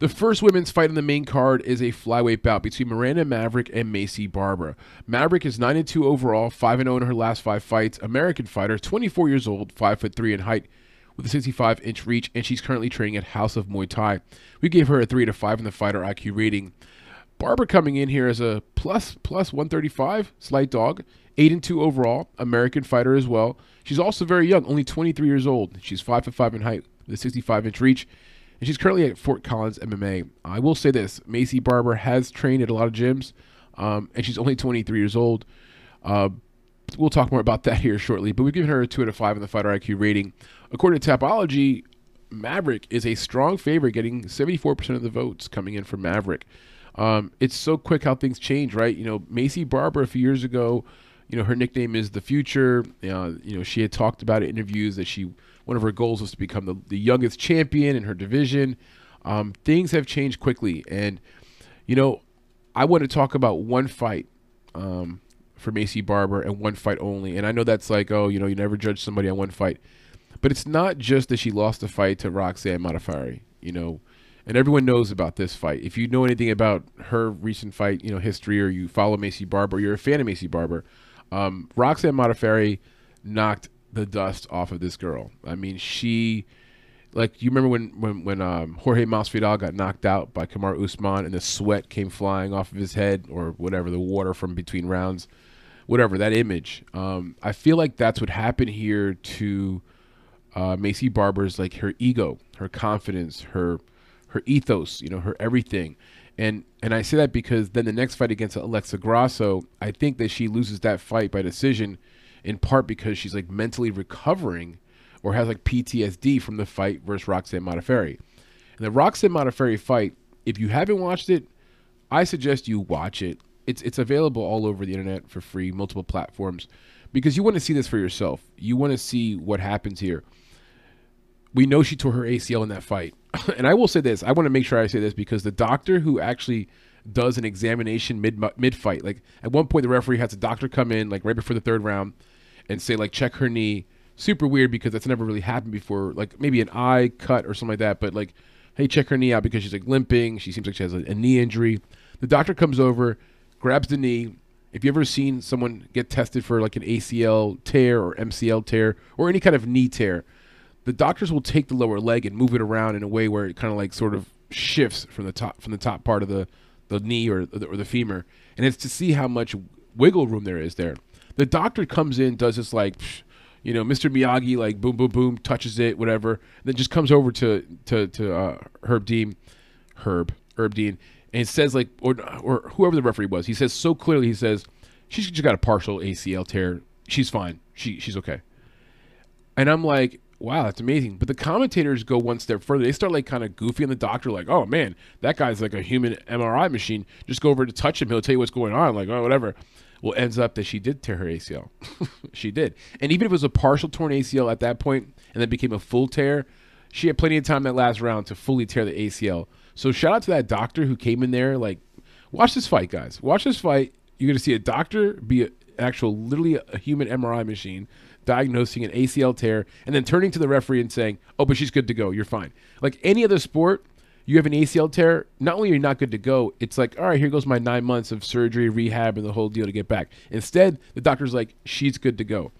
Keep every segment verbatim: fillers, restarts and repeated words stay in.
The first women's fight on the main card is a flyweight bout between Miranda Maverick and Macy Barber. Maverick is nine and two overall, five and oh in her last five fights, American fighter, twenty-four years old, five foot three in height, with a sixty-five inch reach, and she's currently training at House of Muay Thai. We gave her a three out of five in the fighter I Q rating. Barber coming in here as a plus, plus one thirty-five, slight dog, eight and two overall, American fighter as well. She's also very young, only twenty-three years old. She's five foot five in height, with a sixty-five inch reach, and she's currently at Fort Collins M M A. I will say this, Macy Barber has trained at a lot of gyms, um, and she's only twenty-three years old. Uh, we'll talk more about that here shortly, but we've given her a two out of five in the fighter I Q rating. According to Tapology, Maverick is a strong favorite, getting seventy-four percent of the votes coming in for Maverick. Um, it's so quick how things change, right? You know, Macy Barber a few years ago, you know, her nickname is The Future. Uh, you know, she had talked about in interviews that she, one of her goals was to become the, the youngest champion in her division. Um, things have changed quickly. And, you know, I want to talk about one fight um, for Macy Barber and one fight only. And I know that's like, oh, you know, you never judge somebody on one fight. But it's not just that she lost the fight to Roxanne Modafferi, you know. And everyone knows about this fight. If you know anything about her recent fight, you know, history, or you follow Macy Barber, you're a fan of Macy Barber. Um, Roxanne Modafferi knocked the dust off of this girl. I mean, she, like, you remember when when, when um, Jorge Masvidal got knocked out by Kamaru Usman and the sweat came flying off of his head, or whatever, the water from between rounds, whatever, that image. Um, I feel like that's what happened here to uh, Macy Barber's, like, her ego, her confidence, her... her ethos, you know, her everything. And and I say that because then the next fight against Alexa Grasso, I think that she loses that fight by decision, in part because she's like mentally recovering or has like P T S D from the fight versus Roxanne Modafferi. And the Roxanne Modafferi fight, if you haven't watched it, I suggest you watch it. It's, it's available all over the internet for free, multiple platforms, because you want to see this for yourself. You want to see what happens here. We know she tore her A C L in that fight. And I will say this. I want to make sure I say this because the doctor who actually does an examination mid mid fight, like at one point the referee has a doctor come in like right before the third round and say like check her knee. Super weird because that's never really happened before. Like maybe an eye cut or something like that. But like, hey, check her knee out because she's like limping. She seems like she has a, a knee injury. The doctor comes over, grabs the knee. If you've ever seen someone get tested for like an A C L tear or M C L tear or any kind of knee tear, the doctors will take the lower leg and move it around in a way where it kind of like sort of shifts from the top from the top part of the, the knee or the, or the femur. And it's to see how much wiggle room there is there. The doctor comes in, does this like, you know, Mister Miyagi, like boom, boom, boom, touches it, whatever. And then just comes over to, to, to uh, Herb Dean, Herb, Herb Dean, and says like, or, or whoever the referee was, he says so clearly, he says, she's just got a partial A C L tear. She's fine. She, she's okay. And I'm like, wow, that's amazing. But the commentators go one step further. They start like kind of goofy on the doctor, like, oh man, that guy's like a human M R I machine. Just go over to touch him. He'll tell you what's going on. Like, oh, whatever. Well, ends up that she did tear her A C L. She did. And even if it was a partial torn A C L at that point and then became a full tear, she had plenty of time that last round to fully tear the A C L. So shout out to that doctor who came in there. Like, watch this fight, guys. Watch this fight. You're going to see a doctor be an actual, literally a human M R I machine, diagnosing an A C L tear and then turning to the referee and saying, oh, but she's good to go. You're fine. Like any other sport, you have an A C L tear. Not only are you not good to go, it's like, all right, here goes my nine months of surgery, rehab, and the whole deal to get back. Instead, the doctor's like, she's good to go.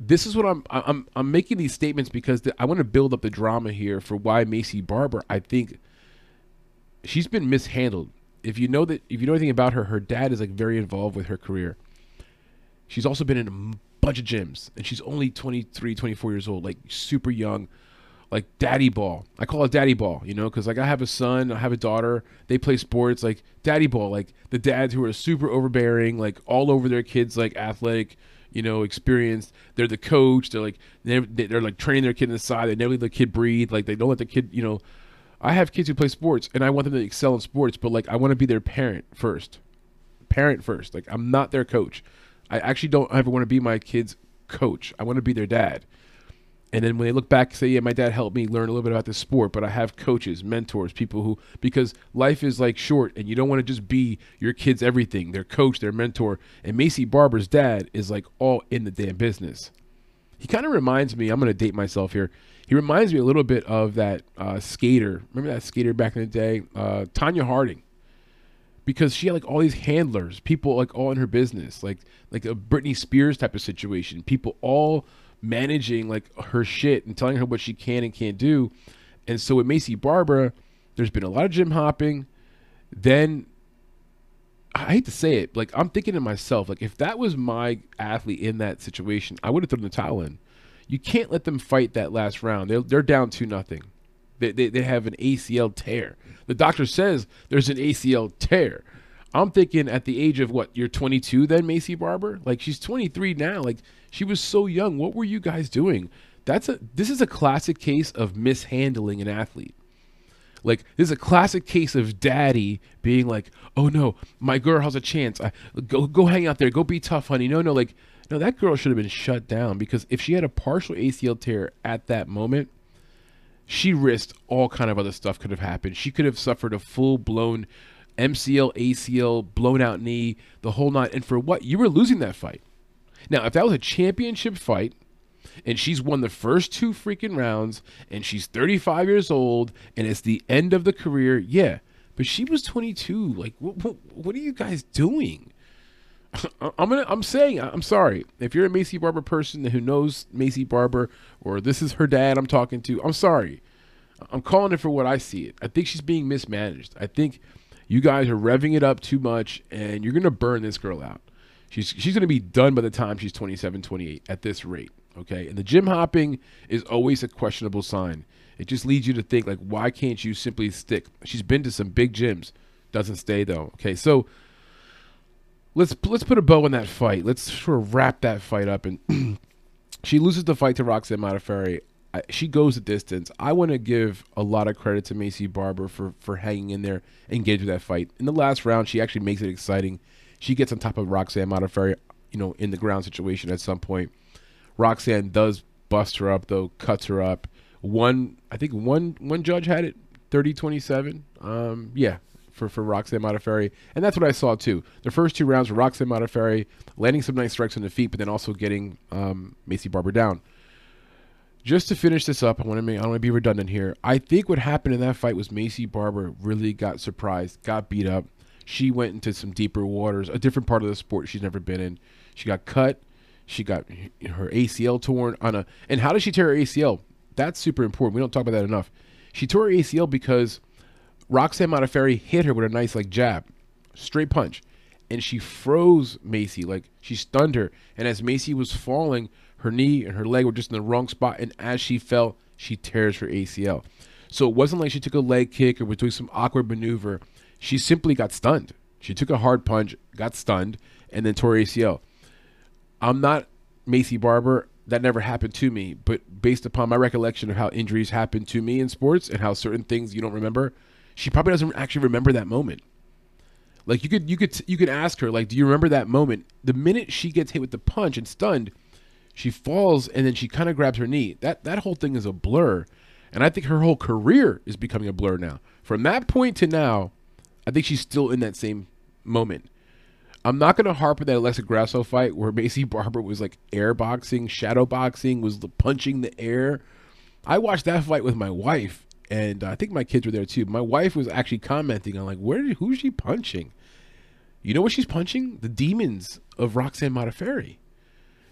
This is what I'm, I'm, I'm making these statements because the, I want to build up the drama here for why Macy Barber, I think she's been mishandled. If you know that, if you know anything about her, her dad is like very involved with her career. She's also been in a bunch of gyms, and she's only twenty-three, twenty-four years old, like super young, like daddy ball. I call it daddy ball, you know, because like I have a son, I have a daughter, they play sports, like daddy ball, like the dads who are super overbearing, like all over their kids, like athletic, you know, experienced. They're the coach. They're like, they're, they're like training their kid on the side. They never let the kid breathe. Like they don't let the kid, you know, I have kids who play sports and I want them to excel in sports, but like, I want to be their parent first, parent first. Like I'm not their coach. I actually don't ever want to be my kid's coach. I want to be their dad. And then when they look back, say, yeah, my dad helped me learn a little bit about this sport, but I have coaches, mentors, people who, because life is like short and you don't want to just be your kid's everything, their coach, their mentor. And Macy Barber's dad is like all in the damn business. He kind of reminds me, I'm going to date myself here. He reminds me a little bit of that uh, skater. Remember that skater back in the day? Uh, Tanya Harding. Because she had like all these handlers, people like all in her business, like like a Britney Spears type of situation. People all managing like her shit and telling her what she can and can't do. And so with Macy Barber, there's been a lot of gym hopping. Then, I hate to say it, like I'm thinking to myself, like if that was my athlete in that situation, I would have thrown the towel in. You can't let them fight that last round. They're, they're down two nothing. They, they, they have an A C L tear. The doctor says there's an A C L tear. I'm thinking at the age of what, you're twenty-two then, Macy Barber? Like she's twenty-three now. Like she was so young. What were you guys doing? That's a, this is a classic case of mishandling an athlete. Like, this is a classic case of daddy being like, oh, no, my girl has a chance. I, go go hang out there. Go be tough, honey. No, no, like, no, that girl should have been shut down, because if she had a partial A C L tear at that moment, she risked all kind of other stuff could have happened. She could have suffered a full-blown M C L, A C L, blown-out knee, the whole nine. And for what? You were losing that fight. Now, if that was a championship fight, and she's won the first two freaking rounds, and she's thirty-five years old, and it's the end of the career, yeah. But she was twenty-two. Like, what, what, what are you guys doing? I'm gonna, I'm saying, I'm sorry. If you're a Macy Barber person who knows Macy Barber, or this is her dad I'm talking to, I'm sorry. I'm calling it for what I see it. I think she's being mismanaged. I think you guys are revving it up too much, and you're gonna burn this girl out. She's, she's gonna be done by the time she's twenty-seven, twenty-eight at this rate. Okay, and the gym hopping is always a questionable sign. It just leads you to think, like, why can't you simply stick? She's been to some big gyms. Doesn't stay, though. Okay, so let's let's put a bow on that fight. Let's sort of wrap that fight up. And she loses the fight to Roxanne Modafferi. I, she goes the distance. I want to give a lot of credit to Macy Barber for, for hanging in there and getting through that fight. In the last round, she actually makes it exciting. She gets on top of Roxanne Modafferi, you know, in the ground situation at some point. Roxanne does bust her up, though, cuts her up. One, I think one one judge had it, thirty twenty-seven. Um, yeah, for, for Roxanne Modafferi. And that's what I saw, too. The first two rounds were Roxanne Modafferi landing some nice strikes on the feet, but then also getting um, Macy Barber down. Just to finish this up, I want to make, I want to be redundant here. I think what happened in that fight was Macy Barber really got surprised, got beat up. She went into some deeper waters, a different part of the sport she's never been in. She got cut. She got her A C L torn on a, and how did she tear her A C L? That's super important. We don't talk about that enough. She tore her A C L because Roxanne Modafferi hit her with a nice like jab, straight punch. And she froze Macy, like she stunned her. And as Macy was falling, her knee and her leg were just in the wrong spot. And as she fell, she tears her A C L. So it wasn't like she took a leg kick or was doing some awkward maneuver. She simply got stunned. She took a hard punch, got stunned, and then tore her A C L. I'm not Macy Barber. That never happened to me. But based upon my recollection of how injuries happen to me in sports and how certain things you don't remember, she probably doesn't actually remember that moment. Like you could, you could, you could ask her, like, do you remember that moment? The minute she gets hit with the punch and stunned, she falls and then she kind of grabs her knee. That that whole thing is a blur, and I think her whole career is becoming a blur now. From that point to now, I think she's still in that same moment. I'm not going to harp on that Alexa Grasso fight where Macy Barber was like airboxing, shadow boxing, was punching the air. I watched that fight with my wife, and I think my kids were there too. My wife was actually commenting on like, where did, who's she punching? You know what she's punching? The demons of Roxanne Modafferi.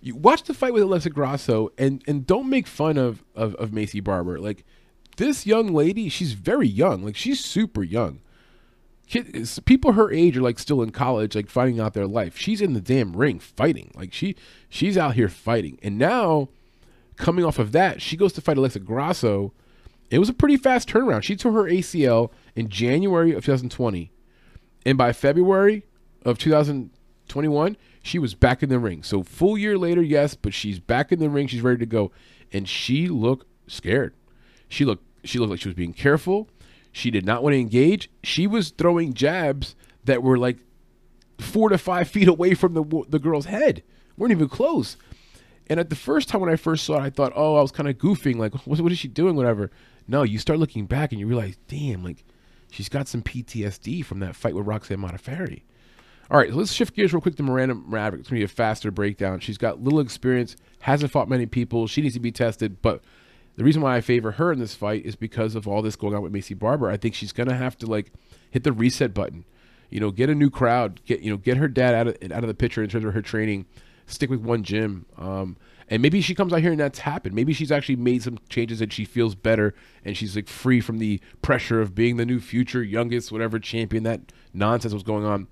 You watch the fight with Alexa Grasso, and and don't make fun of, of of Macy Barber. Like this young lady, she's very young. Like she's super young. Kids, people her age are like still in college, like finding out their life. She's in the damn ring fighting. Like she, she's out here fighting. And now, coming off of that, she goes to fight Alexa Grasso. It was a pretty fast turnaround. She tore her A C L in January of two thousand twenty, and by February of two thousand twenty-one, she was back in the ring. So full year later, yes, but she's back in the ring. She's ready to go, and she looked scared. She looked, she looked like she was being careful. She did not want to engage. She was throwing jabs that were like four to five feet away from the, the girl's head. Weren't even close. And at the first time when I first saw it, I thought, oh, I was kind of goofing. Like, what, what is she doing? Whatever. No, you start looking back and you realize, damn, like she's got some P T S D from that fight with Roxanne Modafferi. All right, so let's shift gears real quick to Miranda Maverick. It's going to be a faster breakdown. She's got little experience, hasn't fought many people. She needs to be tested, but the reason why I favor her in this fight is because of all this going on with Macy Barber. I think she's going to have to, like, hit the reset button, you know, get a new crowd, get, you know, get her dad out of, out of the picture in terms of her training, stick with one gym. Um, and maybe she comes out here and that's happened. Maybe she's actually made some changes and she feels better and she's, like, free from the pressure of being the new future, youngest, whatever champion, that nonsense was going on.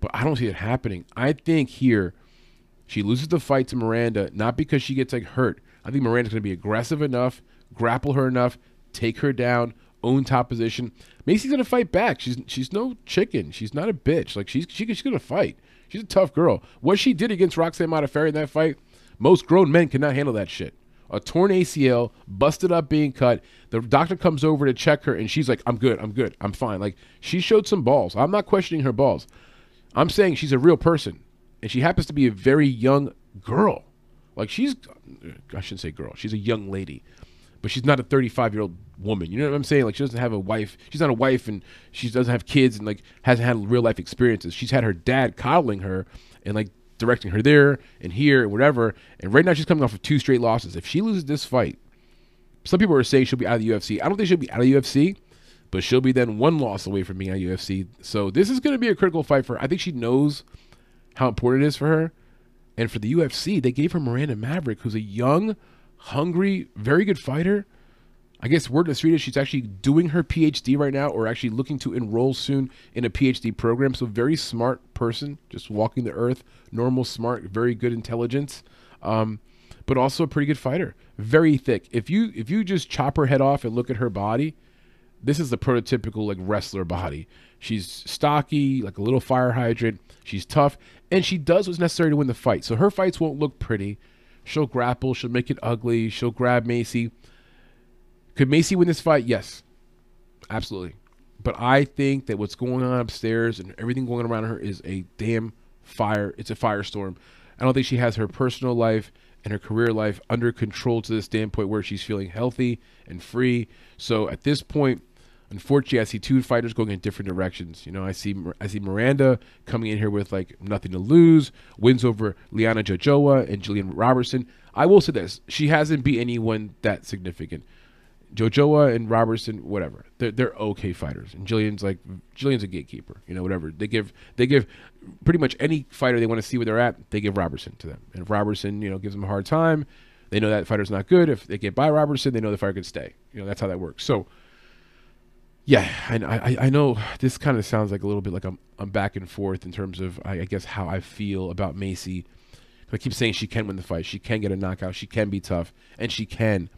But I don't see it happening. I think here she loses the fight to Miranda, not because she gets, like, hurt. I think Miranda's going to be aggressive enough, grapple her enough, take her down, own top position. Macy's going to fight back. She's she's no chicken. She's not a bitch. Like, she's she, she's going to fight. She's a tough girl. What she did against Roxanne Modafferi in that fight, most grown men cannot handle that shit. A torn A C L, busted up being cut. The doctor comes over to check her, and she's like, I'm good, I'm good, I'm fine. Like, she showed some balls. I'm not questioning her balls. I'm saying she's a real person, and she happens to be a very young girl. Like, she's, I shouldn't say girl. She's a young lady, but she's not a thirty-five-year-old woman. You know what I'm saying? Like, she doesn't have a wife. She's not a wife, and she doesn't have kids and, like, hasn't had real-life experiences. She's had her dad coddling her and, like, directing her there and here and whatever, and right now she's coming off of two straight losses. If she loses this fight, some people are saying she'll be out of the U F C. I don't think she'll be out of the U F C, but she'll be then one loss away from being out of the U F C. So this is going to be a critical fight for her. I think she knows how important it is for her. And for the U F C, they gave her Miranda Maverick, who's a young, hungry, very good fighter. I guess word in the street is she's actually doing her P H D right now, or actually looking to enroll soon in a P H D program. So very smart person, just walking the earth, normal, smart, very good intelligence, um, but also a pretty good fighter, very thick. If you if you just chop her head off and look at her body, this is the prototypical, like, wrestler body. She's stocky, like a little fire hydrant. She's tough, and she does what's necessary to win the fight. So her fights won't look pretty. She'll grapple. She'll make it ugly. She'll grab Macy. Could Macy win this fight? Yes, absolutely. But I think that what's going on upstairs and everything going on around her is a damn fire. It's a firestorm. I don't think she has her personal life and her career life under control to the standpoint where she's feeling healthy and free. So at this point, unfortunately, I see two fighters going in different directions. You know, I see I see Miranda coming in here with, like, nothing to lose, wins over Liana Jojoa and Jillian Robertson. I will say this: she hasn't beat anyone that significant. Jojoa and Robertson, whatever, they're they're okay fighters. And Jillian's like Jillian's a gatekeeper, you know, whatever. They give they give pretty much any fighter they want to see where they're at. They give Robertson to them, and if Robertson, you know, gives them a hard time, they know that fighter's not good. If they get by Robertson, they know the fighter could stay. You know, that's how that works. So. Yeah, I, I, I know this kind of sounds like a little bit like I'm, I'm back and forth in terms of, I, I guess, how I feel about Macy. I keep saying she can win the fight. She can get a knockout. She can be tough, and she can.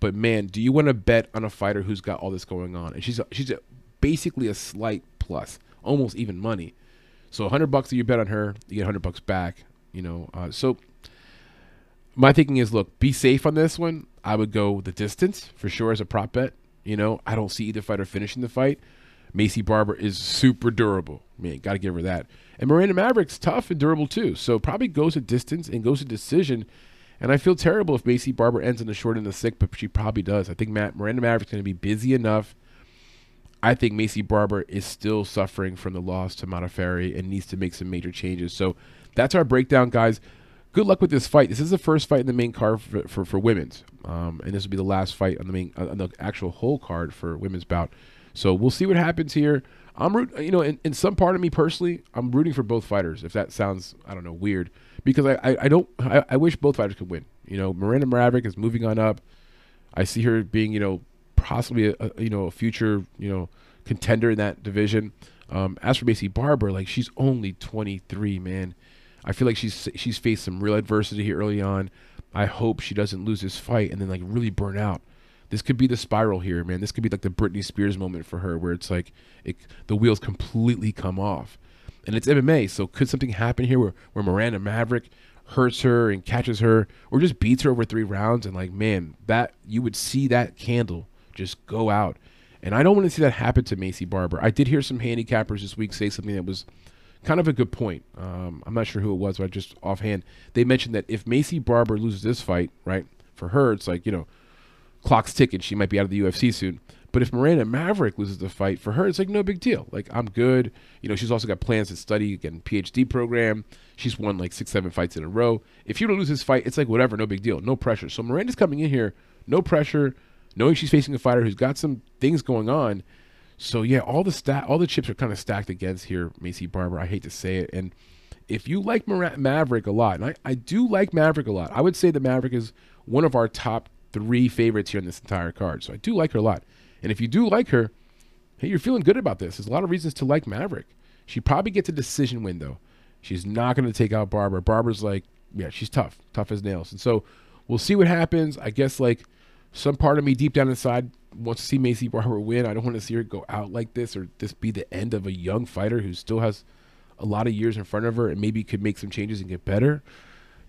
But, man, do you want to bet on a fighter who's got all this going on? And she's a, she's a, basically a slight plus, almost even money. So a hundred bucks that you bet on her, you get a hundred bucks back. You know, uh, so my thinking is, look, be safe on this one. I would go the distance for sure as a prop bet. You know, I don't see either fighter finishing the fight. Macy Barber is super durable. Man, got to give her that. And Miranda Maverick's tough and durable too. So probably goes a distance and goes a decision. And I feel terrible if Macy Barber ends in the short and the sick, but she probably does. I think Matt, Miranda Maverick's going to be busy enough. I think Macy Barber is still suffering from the loss to Modafferi and needs to make some major changes. So that's our breakdown, guys. Good luck with this fight. This is the first fight in the main card for, for, for women's. Um, and this will be the last fight on the main, on the actual whole card for women's bout. So we'll see what happens here. I'm root, you know, in, in some part of me personally, I'm rooting for both fighters. If that sounds, I don't know, weird, because I, I, I don't, I, I wish both fighters could win. You know, Miranda Maverick is moving on up. I see her being, you know, possibly a, a you know, a future, you know, contender in that division. Um, as for Macy Barber, like, she's only twenty-three, man. I feel like she's she's faced some real adversity here early on. I hope she doesn't lose this fight and then, like, really burn out. This could be the spiral here, man. This could be like the Britney Spears moment for her, where it's like it, the wheels completely come off. And it's M M A, so could something happen here where, where Miranda Maverick hurts her and catches her, or just beats her over three rounds? And, like, man, that you would see that candle just go out. And I don't want to see that happen to Macy Barber. I did hear some handicappers this week say something that was kind of a good point. Um, I'm not sure who it was, but I just offhand, they mentioned that if Macy Barber loses this fight, right, for her, it's like, you know, clock's ticking. She might be out of the U F C soon. But if Miranda Maverick loses the fight, for her, it's like no big deal. Like, I'm good. You know, she's also got plans to study, again, P H D program. She's won like six, seven fights in a row. If you were to lose this fight, it's like whatever, no big deal, no pressure. So Miranda's coming in here, no pressure, knowing she's facing a fighter who's got some things going on. So yeah, all the stat, all the chips are kind of stacked against here, Macy Barber. I hate to say it. And if you like Mar Maverick a lot, and I, I do like Maverick a lot, I would say that Maverick is one of our top three favorites here in this entire card. So I do like her a lot. And if you do like her, hey, you're feeling good about this. There's a lot of reasons to like Maverick. She probably gets a decision win, though. She's not going to take out Barber. Barber's like, yeah, she's tough, tough as nails. And so we'll see what happens. I guess, like, some part of me deep down inside wants to see Macy Barber win. I don't want to see her go out like this or this be the end of a young fighter who still has a lot of years in front of her and maybe could make some changes and get better,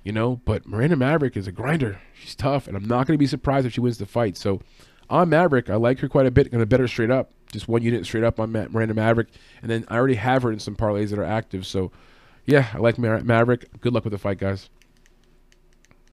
you know. But Miranda Maverick is a grinder. She's tough, and I'm not going to be surprised if she wins the fight. So on Maverick, I like her quite a bit. Going to bet her straight up. Just one unit straight up on Ma Miranda Maverick. And then I already have her in some parlays that are active. So, yeah, I like Ma Maverick. Good luck with the fight, guys.